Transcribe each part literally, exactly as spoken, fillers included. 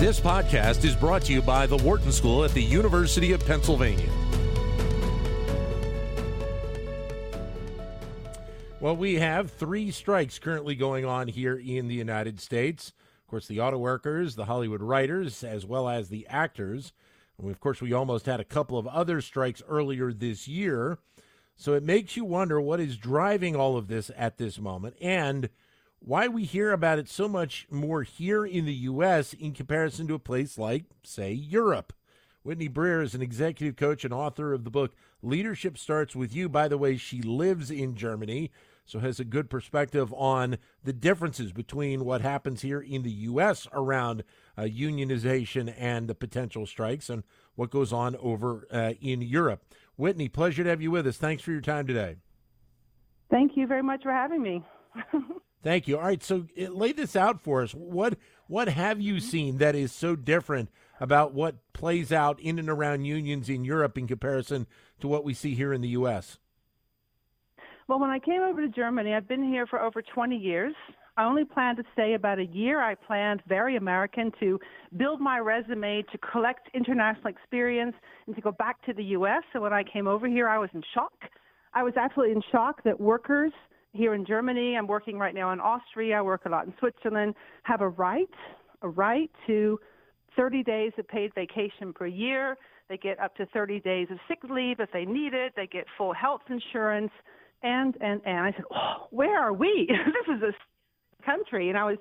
This podcast is brought to you by the Wharton School at the University of Pennsylvania. Well, we have three strikes currently going on here in the United States. Of course, the auto workers, the Hollywood writers, as well as the actors. And of course, we almost had a couple of other strikes earlier this year. So it makes you wonder what is driving all of this at this moment and why we hear about it so much more here in the U S in comparison to a place like, say, Europe. Whitney Breer is an executive coach and author of the book Leadership Starts With You. By the way, she lives in Germany, so has a good perspective on the differences between what happens here in the U S around uh, unionization and the potential strikes and what goes on over uh, in Europe. Whitney, pleasure to have you with us. Thanks for your time today. Thank you very much for having me. Thank you. All right, so lay this out for us. What what have you seen that is so different about what plays out in and around unions in Europe in comparison to what we see here in the U S? Well, when I came over to Germany, I've been here for over twenty years. I only planned to stay about a year. I planned, very American, to build my resume, to collect international experience, and to go back to the U S. So when I came over here, I was in shock. I was absolutely in shock that workers here in Germany, I'm working right now in Austria, I work a lot in Switzerland, have a right, a right to thirty days of paid vacation per year. They get up to thirty days of sick leave if they need it. They get full health insurance. And, and, and I said, oh, where are we? This is a country, and I was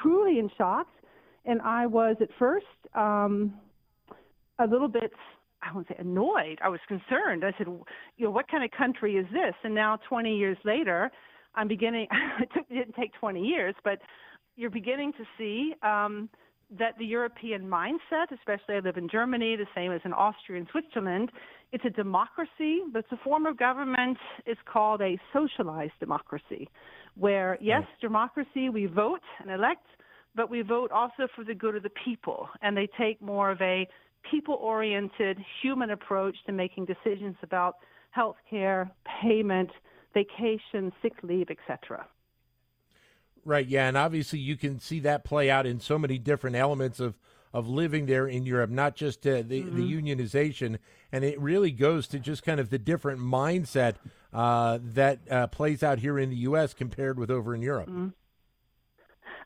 truly in shock, and I was at first um, a little bit, I won't say annoyed, I was concerned. I said, you know, what kind of country is this? And now twenty years later, I'm beginning, it, took, it didn't take twenty years, but you're beginning to see um, that the European mindset, especially I live in Germany, the same as in Austria and Switzerland, it's a democracy, but it's a form of government. It's called a socialized democracy, where, yes, democracy, we vote and elect, but we vote also for the good of the people. And they take more of a people-oriented, human approach to making decisions about health care, payment, vacation, sick leave, et cetera. Right, yeah, and obviously you can see that play out in so many different elements of, of living there in Europe, not just uh, the, mm-hmm. the unionization, and it really goes to just kind of the different mindset uh, that uh, plays out here in the U S compared with over in Europe. Mm-hmm.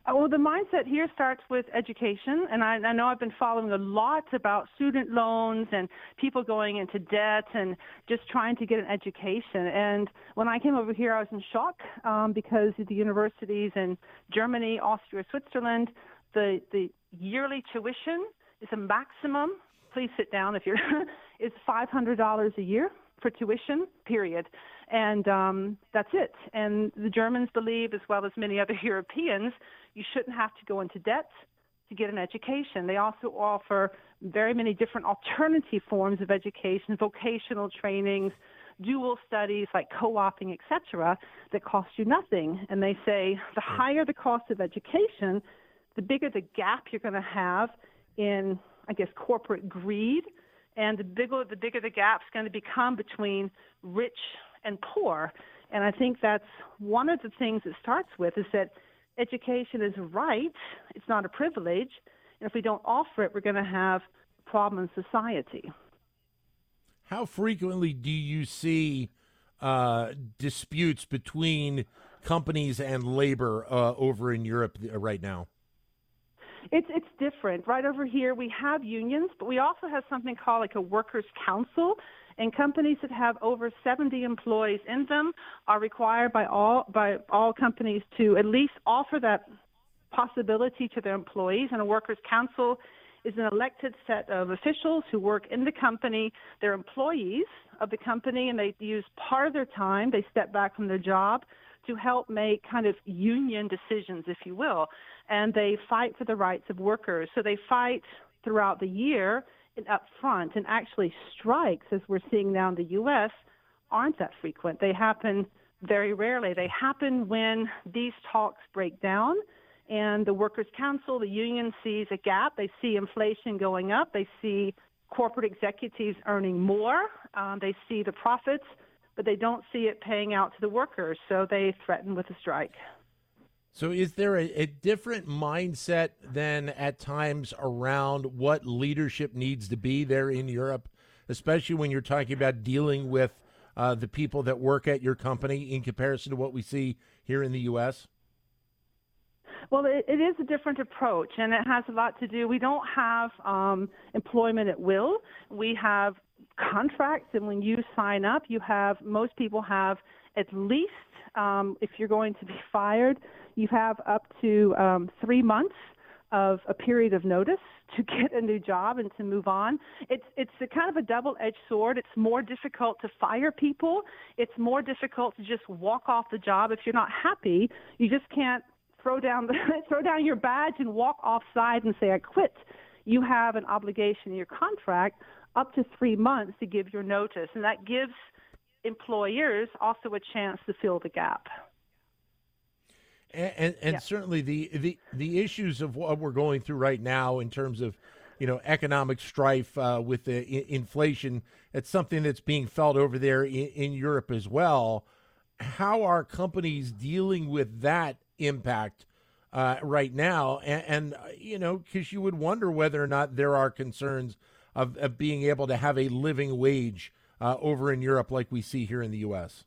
Uh, well, the mindset here starts with education, and I, I know I've been following a lot about student loans and people going into debt and just trying to get an education. And when I came over here, I was in shock um, because the universities in Germany, Austria, Switzerland, the, the yearly tuition is a maximum. Please sit down if you're – it's five hundred dollars a year for tuition, period. And um, that's it. And the Germans believe, as well as many other Europeans, you shouldn't have to go into debt to get an education. They also offer very many different alternative forms of education, vocational trainings, dual studies like co-opting, et cetera, that cost you nothing. And they say the higher the cost of education, the bigger the gap you're going to have in, I guess, corporate greed, and the bigger the bigger the gap's going to become between rich and poor. And I think that's one of the things it starts with, is that education is a right. It's not a privilege. And if we don't offer it, we're going to have a problem in society. How frequently do you see uh, disputes between companies and labor uh, over in Europe right now? It's it's different. Right over here, we have unions, but we also have something called like a workers' council, and companies that have over seventy employees in them are required by all by all companies to at least offer that possibility to their employees. And a workers' council is an elected set of officials who work in the company. They're employees of the company, and they use part of their time. They step back from their job to help make kind of union decisions, if you will, and they fight for the rights of workers. So they fight throughout the year and up front, and actually strikes, as we're seeing now in the U S, aren't that frequent. They happen very rarely. They happen when these talks break down, and the Workers' Council, the union, sees a gap. They see inflation going up. They see corporate executives earning more. Um, they see the profits, but they don't see it paying out to the workers, so they threaten with a strike. So is there a, a different mindset than at times around what leadership needs to be there in Europe, especially when you're talking about dealing with uh, the people that work at your company in comparison to what we see here in the U S? Well, it, it is a different approach, and it has a lot to do. We don't have um, employment at will. We have contracts, and when you sign up, you have most people have at least, um, if you're going to be fired, you have up to um, three months of a period of notice to get a new job and to move on. It's it's a kind of a double-edged sword. It's more difficult to fire people. It's more difficult to just walk off the job if you're not happy. You just can't throw down the, throw down your badge and walk offside and say, I quit. You have an obligation in your contract up to three months to give your notice, and that gives employers also a chance to fill the gap. And, and, and yeah. certainly the, the, the issues of what we're going through right now in terms of, you know, economic strife uh, with the I- inflation, it's something that's being felt over there in, in Europe as well. How are companies dealing with that impact uh, right now? And, and you know, because you would wonder whether or not there are concerns of, of being able to have a living wage uh, over in Europe like we see here in the U S.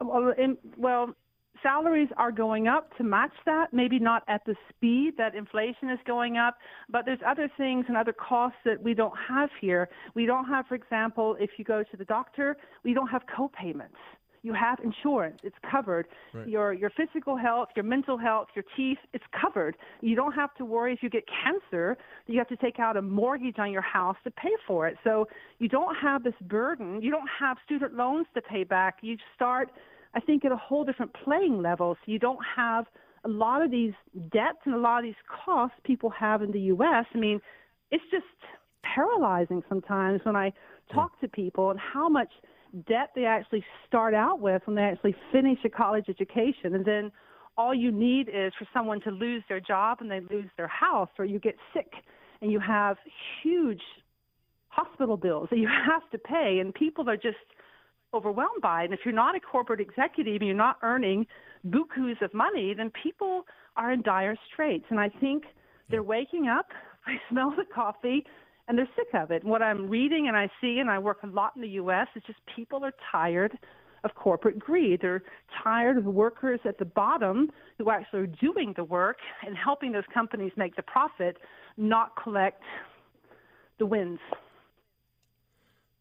Well, in, well, salaries are going up to match that, maybe not at the speed that inflation is going up, but there's other things and other costs that we don't have here. We don't have, for example, if you go to the doctor, we don't have co-payments. You have insurance. It's covered. Right. Your your physical health, your mental health, your teeth, it's covered. You don't have to worry if you get cancer that you have to take out a mortgage on your house to pay for it. So you don't have this burden. You don't have student loans to pay back. You start, I think, at a whole different playing level. So you don't have a lot of these debts and a lot of these costs people have in the U S. I mean, it's just paralyzing sometimes when I talk yeah. to people and how much debt they actually start out with when they actually finish a college education, and then all you need is for someone to lose their job and they lose their house, or you get sick and you have huge hospital bills that you have to pay, and people are just overwhelmed by it. And if you're not a corporate executive and you're not earning bukus of money, then people are in dire straits. And I think they're waking up, I smell the coffee, and they're sick of it. And what I'm reading and I see, and I work a lot in the U S, is just people are tired of corporate greed. They're tired of the workers at the bottom who actually are doing the work and helping those companies make the profit, not collect the wins.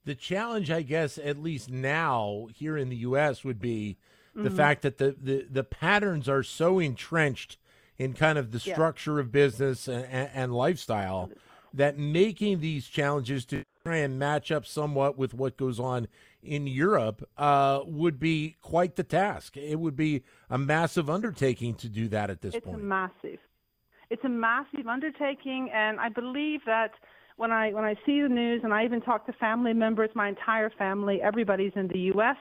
The challenge, I guess, at least now here in the U S, would be mm-hmm. the fact that the, the, the patterns are so entrenched in kind of the structure yeah. of business and, and, and lifestyle, that making these challenges to try and match up somewhat with what goes on in Europe uh, would be quite the task. It would be a massive undertaking to do that at this it's point. It's a massive. It's a massive undertaking, and I believe that when I when I see the news, and I even talk to family members, my entire family, everybody's in the U S,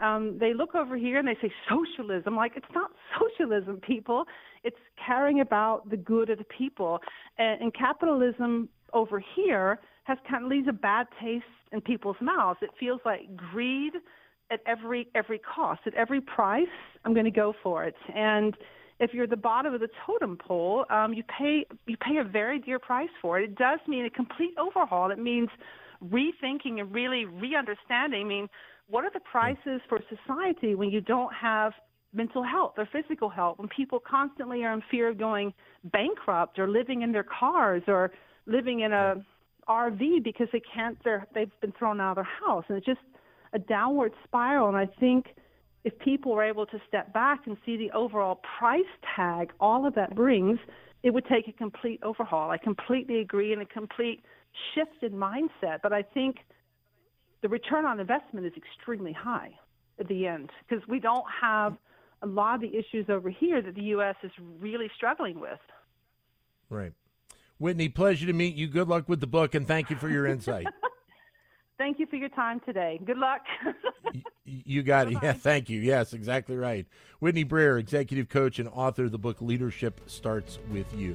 um, they look over here and they say socialism. Like, it's not socialism, people. It's caring about the good of the people. And, and capitalism over here has kind of leaves a bad taste in people's mouths. It feels like greed at every every cost, at every price. I'm going to go for it. And if you're at the bottom of the totem pole, um, you pay you pay a very dear price for it. It does mean a complete overhaul. It means rethinking and really re-understanding. I mean, what are the prices for society when you don't have mental health or physical health, when people constantly are in fear of going bankrupt or living in their cars or living in a R V because they can't, they've been thrown out of their house. And it's just a downward spiral. And I think if people were able to step back and see the overall price tag, all of that brings, it would take a complete overhaul. I completely agree, and a complete shift in mindset. But I think the return on investment is extremely high at the end, because we don't have a lot of the issues over here that the U S is really struggling with. Right. Whitney, pleasure to meet you. Good luck with the book, and thank you for your insight. Thank you for your time today. Good luck. You got it. Bye-bye. Yeah, thank you. Yes, exactly right. Whitney Breer, executive coach and author of the book Leadership Starts With You.